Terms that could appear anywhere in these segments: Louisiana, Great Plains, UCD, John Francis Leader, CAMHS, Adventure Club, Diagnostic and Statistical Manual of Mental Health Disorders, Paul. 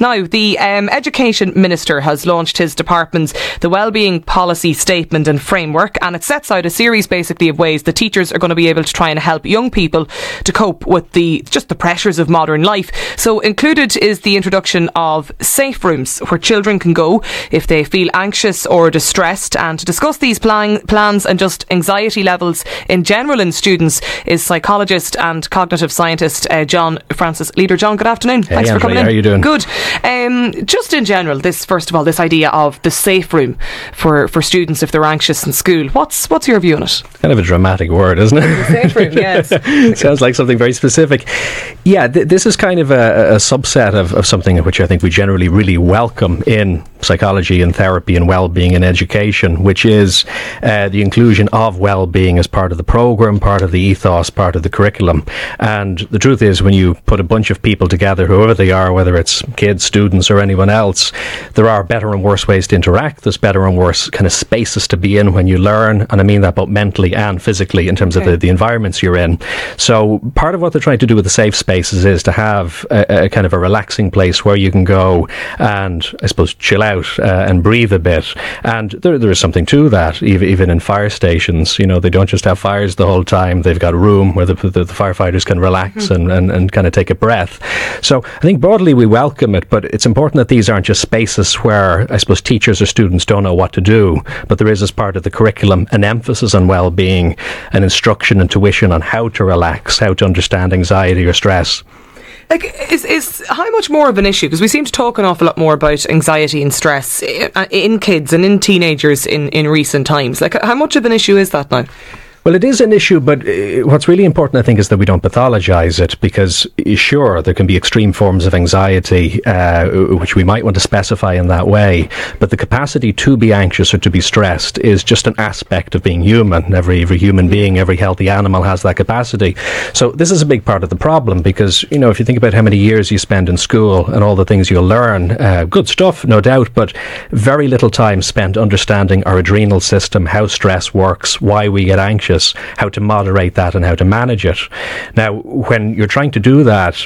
Now, the Education Minister has launched his department's The Wellbeing Policy Statement and Framework, and it sets out a series basically of ways that teachers are going to be able to try and help young people to cope with the pressures of modern life. So included is the introduction of safe rooms where children can go if they feel anxious or distressed, and to discuss these plans and just anxiety levels in general in students is psychologist and cognitive scientist John Francis Leader. John, good afternoon. Hey, thanks Angela, for coming in. How are you doing? Good. Just in general, this idea of the safe room for students if they're anxious in school. What's your view on it? Kind of a dramatic word, isn't it? Safe room, yes. Sounds like something very specific. Yeah, this is kind of a subset of something which I think we generally really welcome in psychology and therapy and well-being and education, which is the inclusion of well-being as part of the programme, part of the ethos, part of the curriculum. And the truth is, when you put a bunch of people together, whoever they are, whether it's kids, students or anyone else, there are better and worse ways to interact. There's better and worse kind of spaces to be in when you learn, and I mean that both mentally and physically in terms of the environments you're in. So part of what they're trying to do with the safe spaces is to have a kind of a relaxing place where you can go and, I suppose, chill out and breathe a bit. And there is something to that, even in fire stations. You know, they don't just have fires the whole time. They've got a room where the firefighters can relax and kind of take a breath. So I think broadly we welcome it, but it's important that these aren't just spaces where, I suppose, teachers or students don't know what to do, but there is, as part of the curriculum, an emphasis on well-being and instruction and tuition on how to relax, how to understand anxiety or stress. Like, is how much more of an issue? Because we seem to talk an awful lot more about anxiety and stress in kids and in teenagers in recent times. Like, how much of an issue is that now? Well, it is an issue, but what's really important, I think, is that we don't pathologize it, because, sure, there can be extreme forms of anxiety, which we might want to specify in that way, but the capacity to be anxious or to be stressed is just an aspect of being human. Every human being, every healthy animal has that capacity. So this is a big part of the problem, because, you know, if you think about how many years you spend in school and all the things you'll learn, good stuff, no doubt, but very little time spent understanding our adrenal system, how stress works, why we get anxious, how to moderate that and how to manage it. Now, when you're trying to do that,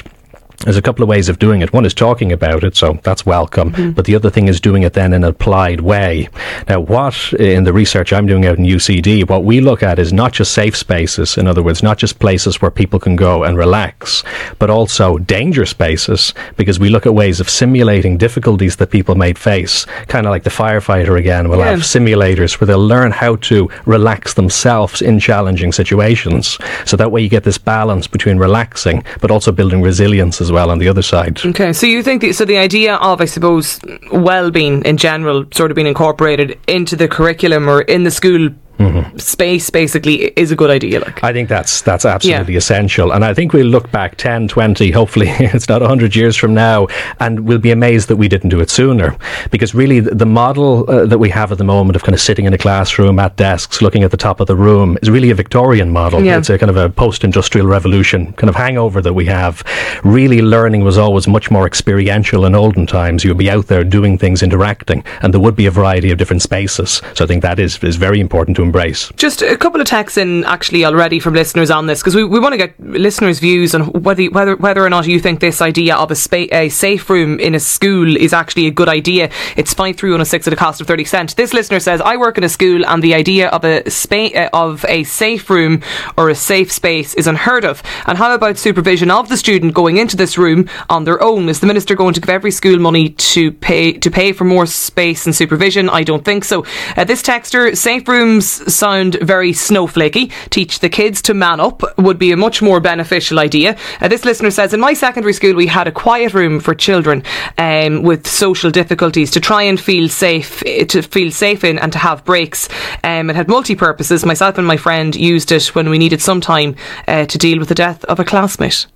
there's a couple of ways of doing it. One is talking about it, so that's welcome. Mm-hmm. But the other thing is doing it then in an applied way. Now, what in the research I'm doing out in UCD, what we look at is not just safe spaces, in other words, not just places where people can go and relax, but also danger spaces, because we look at ways of simulating difficulties that people may face. Kind of like the firefighter again, we'll have simulators where they'll learn how to relax themselves in challenging situations. So that way you get this balance between relaxing, but also building resilience as well on the other side. Okay, so you think the idea of, I suppose, well-being in general sort of being incorporated into the curriculum or in the school space basically is a good idea. Like, I think that's absolutely essential, and I think we'll look back 10, 20, hopefully it's not 100 years from now, and we'll be amazed that we didn't do it sooner, because really the model that we have at the moment of kind of sitting in a classroom at desks looking at the top of the room is really a Victorian model. It's a kind of a post-industrial revolution kind of hangover that we have. Really, learning was always much more experiential in olden times. You would be out there doing things, interacting, and there would be a variety of different spaces. So I think that is very important to embrace. Just a couple of texts in actually already from listeners on this, because we want to get listeners' views on whether or not you think this idea of a safe room in a school is actually a good idea. It's 53106 at a cost of 30 cents. This listener says, I work in a school and the idea of a safe room or a safe space is unheard of. And how about supervision of the student going into this room on their own? Is the minister going to give every school money to pay for more space and supervision? I don't think so. This texter, safe rooms sound very snowflakey. Teach the kids to man up would be a much more beneficial idea. This listener says, in my secondary school we had a quiet room for children with social difficulties to try and feel safe in, and to have breaks. It had multi-purposes. Myself and my friend used it when we needed some time to deal with the death of a classmate.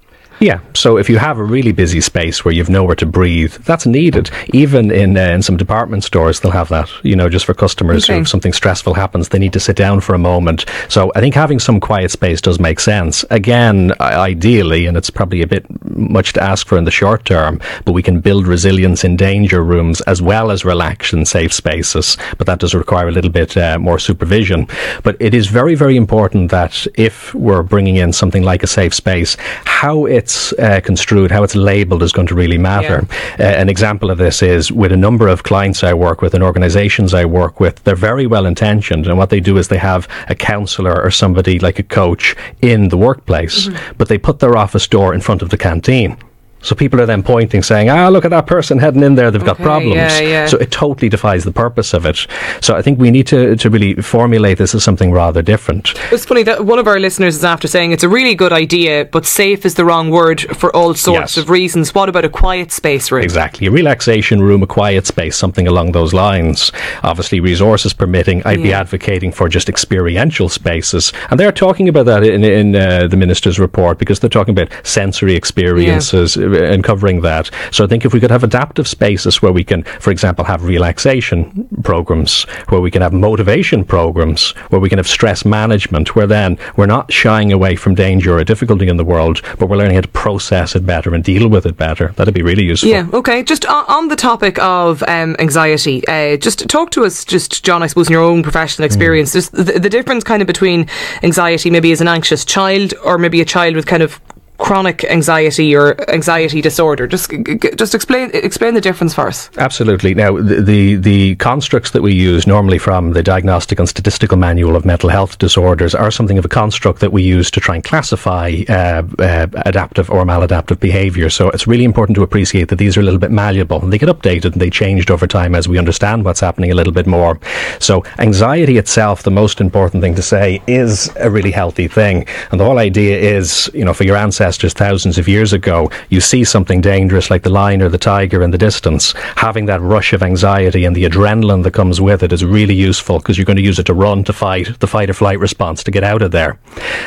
Yeah, so if you have a really busy space where you've nowhere to breathe, that's needed. Even in some department stores, they'll have that, you know, just for customers who, if something stressful happens, they need to sit down for a moment. So I think having some quiet space does make sense. Again, ideally, and it's probably a bit much to ask for in the short term, but we can build resilience in danger rooms as well as relaxed and safe spaces. But that does require a little bit more supervision. But it is very, very important that if we're bringing in something like a safe space, how it's it's construed, how it's labelled is going to really matter. Yeah. An example of this is with a number of clients I work with and organisations I work with, they're very well intentioned, and what they do is they have a counsellor or somebody like a coach in the workplace, mm-hmm. but they put their office door in front of the canteen. So people are then pointing, saying, look at that person heading in there, they've got problems. Yeah, yeah. So it totally defies the purpose of it. So I think we need to really formulate this as something rather different. It's funny that one of our listeners is after saying it's a really good idea, but safe is the wrong word for all sorts yes. of reasons. What about a quiet space room? Exactly. A relaxation room, a quiet space, something along those lines. Obviously, resources permitting, I'd be advocating for just experiential spaces. And they're talking about that in the Minister's report, because they're talking about sensory experiences, and covering that. So I think if we could have adaptive spaces where we can, for example, have relaxation programs, where we can have motivation programs, where we can have stress management, where then we're not shying away from danger or difficulty in the world, but we're learning how to process it better and deal with it better. That'd be really useful. Yeah, okay. Just on the topic of anxiety, just talk to us, just John, I suppose, in your own professional experience, just the difference kind of between anxiety maybe as an anxious child or maybe a child with kind of chronic anxiety or anxiety disorder. Just explain the difference for us. Absolutely. Now, the constructs that we use normally from the Diagnostic and Statistical Manual of Mental Health Disorders are something of a construct that we use to try and classify adaptive or maladaptive behaviour. So it's really important to appreciate that these are a little bit malleable, and they get updated and they changed over time as we understand what's happening a little bit more. So anxiety itself, the most important thing to say, is a really healthy thing. And the whole idea is, you know, for your ancestors thousands of years ago, you see something dangerous like the lion or the tiger in the distance, having that rush of anxiety and the adrenaline that comes with it is really useful, because you're going to use it to run, to fight, the fight or flight response, to get out of there.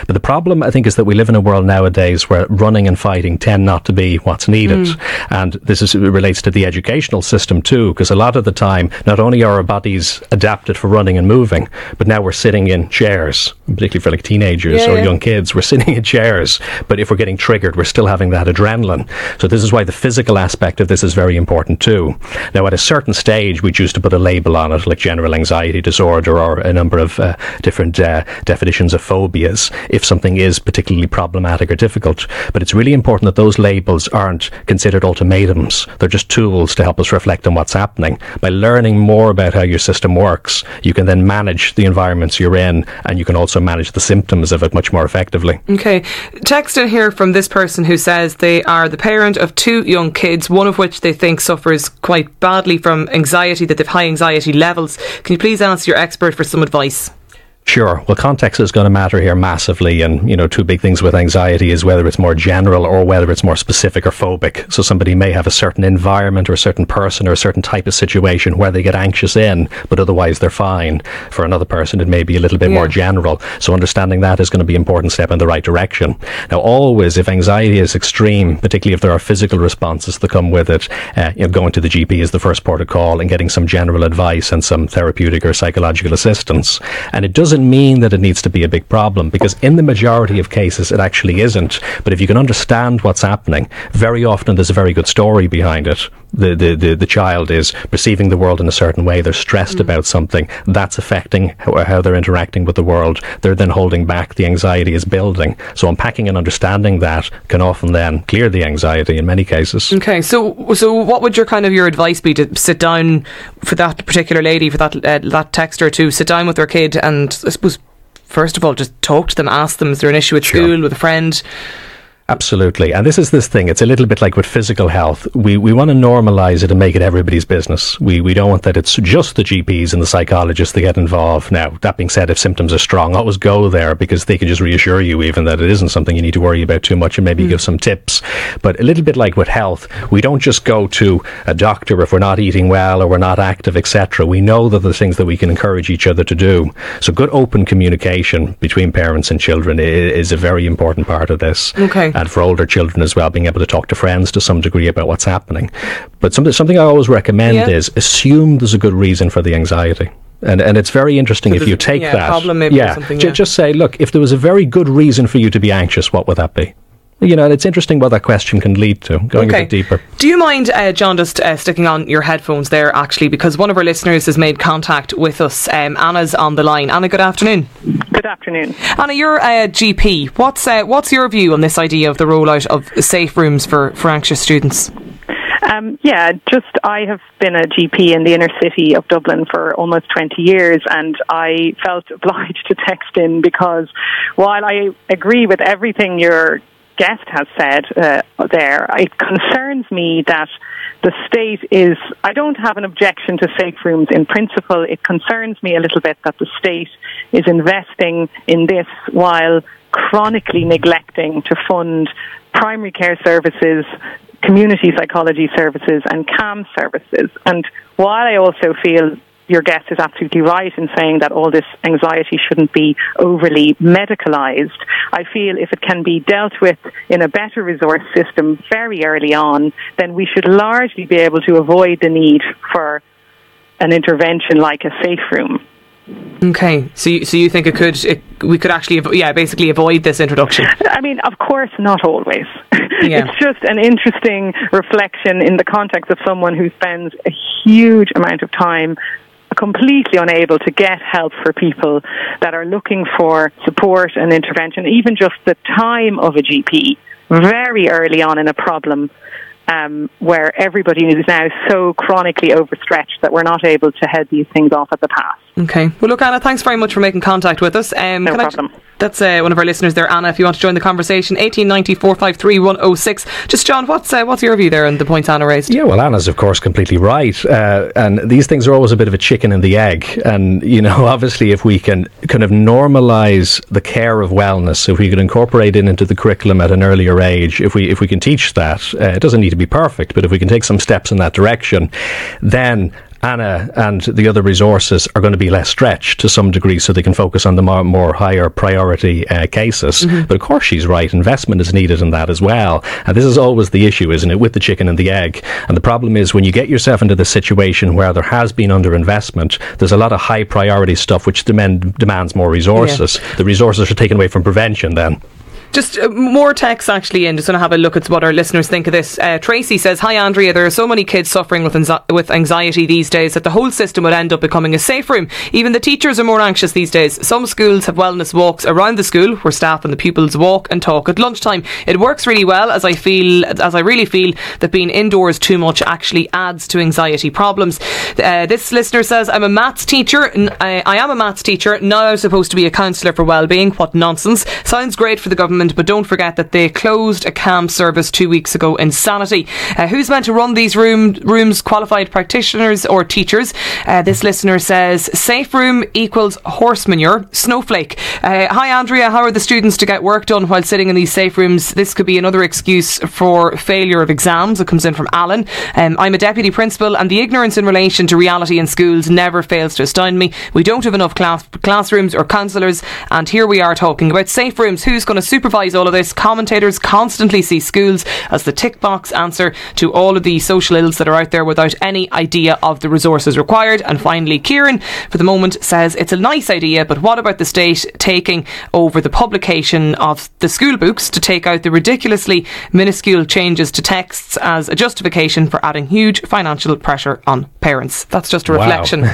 But the problem, I think, is that we live in a world nowadays where running and fighting tend not to be what's needed. And this relates to the educational system too, because a lot of the time, not only are our bodies adapted for running and moving, but now we're sitting in chairs, particularly for like teenagers or young kids, we're sitting in chairs, but if we're getting triggered, we're still having that adrenaline. So this is why the physical aspect of this is very important too. Now, at a certain stage, we choose to put a label on it, like general anxiety disorder or a number of different definitions of phobias, if something is particularly problematic or difficult. But it's really important that those labels aren't considered ultimatums. They're just tools to help us reflect on what's happening. By learning more about how your system works, you can then manage the environments you're in, and you can also manage the symptoms of it much more effectively. Okay. Text in here from this person who says they are the parent of two young kids, one of which they think suffers quite badly from anxiety, that they've high anxiety levels. Can you please ask your expert for some advice? Sure. Well, context is going to matter here massively, and, you know, two big things with anxiety is whether it's more general or whether it's more specific or phobic. So somebody may have a certain environment or a certain person or a certain type of situation where they get anxious in, but otherwise they're fine. For another person, it may be a little bit more general. So understanding that is going to be an important step in the right direction. Now, always, if anxiety is extreme, particularly if there are physical responses that come with it, you know, going to the GP is the first port of call, and getting some general advice and some therapeutic or psychological assistance. And it doesn't mean that it needs to be a big problem, because in the majority of cases it actually isn't. But if you can understand what's happening, very often there's a very good story behind it. The child is perceiving the world in a certain way, they're stressed about something, that's affecting how they're interacting with the world, they're then holding back, the anxiety is building. So unpacking and understanding that can often then clear the anxiety in many cases. Okay, so what would your kind of your advice be to sit down for that particular lady, for that texter, to sit down with her kid and, I suppose, first of all, just talk to them, ask them, is there an issue at school, with a friend? Absolutely. And this is this thing. It's a little bit like with physical health. We want to normalise it and make it everybody's business. We don't want that it's just the GPs and the psychologists that get involved. Now, that being said, if symptoms are strong, always go there, because they can just reassure you even that it isn't something you need to worry about too much, and maybe give some tips. But a little bit like with health, we don't just go to a doctor if we're not eating well or we're not active, etc. We know that there's things that we can encourage each other to do. So good open communication between parents and children is a very important part of this. Okay. And for older children as well, being able to talk to friends to some degree about what's happening. But something I always recommend is assume there's a good reason for the anxiety. And it's very interesting if you take that. Problem maybe or something, just say, look, if there was a very good reason for you to be anxious, what would that be? you know, and it's interesting what that question can lead to, going a bit deeper. Do you mind, John, just sticking on your headphones there, actually, because one of our listeners has made contact with us. Anna's on the line. Anna, good afternoon. Good afternoon. Anna, you're a GP. What's your view on this idea of the rollout of safe rooms for anxious students? I have been a GP in the inner city of Dublin for almost 20 years, and I felt obliged to text in because while I agree with everything your guest has said there, it concerns me that the state is, I don't have an objection to safe rooms in principle, it concerns me a little bit that the state is investing in this while chronically neglecting to fund primary care services, community psychology services and CAMHS services. And while I also feel your guest is absolutely right in saying that all this anxiety shouldn't be overly medicalized, I feel if it can be dealt with in a better resource system very early on, then we should largely be able to avoid the need for an intervention like a safe room. Okay, so you think we could actually, basically avoid this introduction? I mean, of course, not always. Yeah. It's just an interesting reflection in the context of someone who spends a huge amount of time completely unable to get help for people that are looking for support and intervention, even just the time of a GP, very early on in a problem. Where everybody is now so chronically overstretched that we're not able to head these things off at the pass. Okay. Well, look, Anna, thanks very much for making contact with us. No problem. That's one of our listeners there, Anna. If you want to join the conversation, 1890 453 106. Just, John, what's your view there on the points Anna raised? Yeah, well, Anna's, of course, completely right. And these things are always a bit of a chicken and the egg. And, you know, obviously, if we can kind of normalise the care of wellness, if we could incorporate it into the curriculum at an earlier age, if we can teach that, it doesn't need to be perfect, but if we can take some steps in that direction, then Anna and the other resources are going to be less stretched to some degree, so they can focus on the more higher priority cases. Mm-hmm. But of course she's right, investment is needed in that as well. And this is always the issue, isn't it, with the chicken and the egg. And the problem is when you get yourself into the situation where there has been underinvestment, there's a lot of high priority stuff which demands more resources. Yeah. The resources are taken away from prevention then. Just more text actually, and just going to have a look at what our listeners think of this. Tracy says, hi Andrea, there are so many kids suffering with anxiety these days that the whole system would end up becoming a safe room. Even the teachers are more anxious these days. Some schools have wellness walks around the school where staff and the pupils walk and talk at lunchtime. It works really well, as I really feel that being indoors too much actually adds to anxiety problems. This listener says, I'm a maths teacher. I am a maths teacher. Now I'm supposed to be a counsellor for wellbeing. What nonsense. Sounds great for the government, but don't forget that they closed a CAMHS service 2 weeks ago in Sanity. Who's meant to run these rooms? Qualified practitioners or teachers? This listener says, safe room equals horse manure. Snowflake. Hi Andrea, how are the students to get work done while sitting in these safe rooms? This could be another excuse for failure of exams. It comes in from Alan. I'm a deputy principal and the ignorance in relation to reality in schools never fails to astound me. We don't have enough classrooms or counsellors, and here we are talking about safe rooms. Who's going to supervise all of this? Commentators constantly see schools as the tick box answer to all of the social ills that are out there without any idea of the resources required. And finally, Kieran, for the moment, says it's a nice idea, but what about the state taking over the publication of the school books to take out the ridiculously minuscule changes to texts as a justification for adding huge financial pressure on parents? That's just a reflection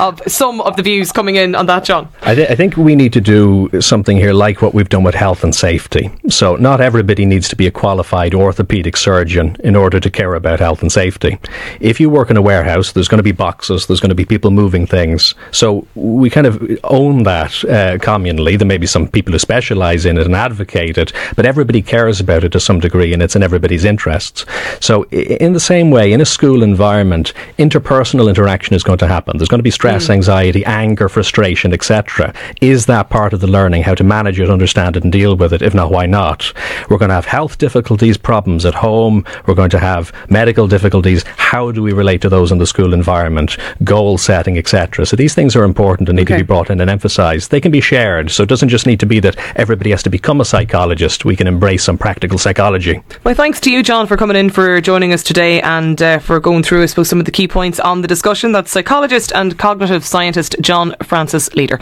of some of the views coming in on that, John. I think we need to do something here like what we've done with health and safety. So not everybody needs to be a qualified orthopaedic surgeon in order to care about health and safety. If you work in a warehouse, there's going to be boxes, there's going to be people moving things. So we kind of own that communally. There may be some people who specialise in it and advocate it, but everybody cares about it to some degree, and it's in everybody's interests. So in the same way, in a school environment, interpersonal interaction is going to happen. There's going to be stress, anxiety, anger, frustration, etc. Is that part of the learning? How to manage it, understand it and deal with it? If not, why not? We're going to have health difficulties, problems at home. We're going to have medical difficulties. How do we relate to those in the school environment? Goal setting, etc. So these things are important and need to be brought in and emphasised. They can be shared. So it doesn't just need to be that everybody has to become a psychologist. We can embrace some practical psychology. Well, thanks to you, John, for coming in, for joining us today, and for going through, I suppose, some of the key points on the discussion. That's psychologist and cognitive scientist John Francis Leader.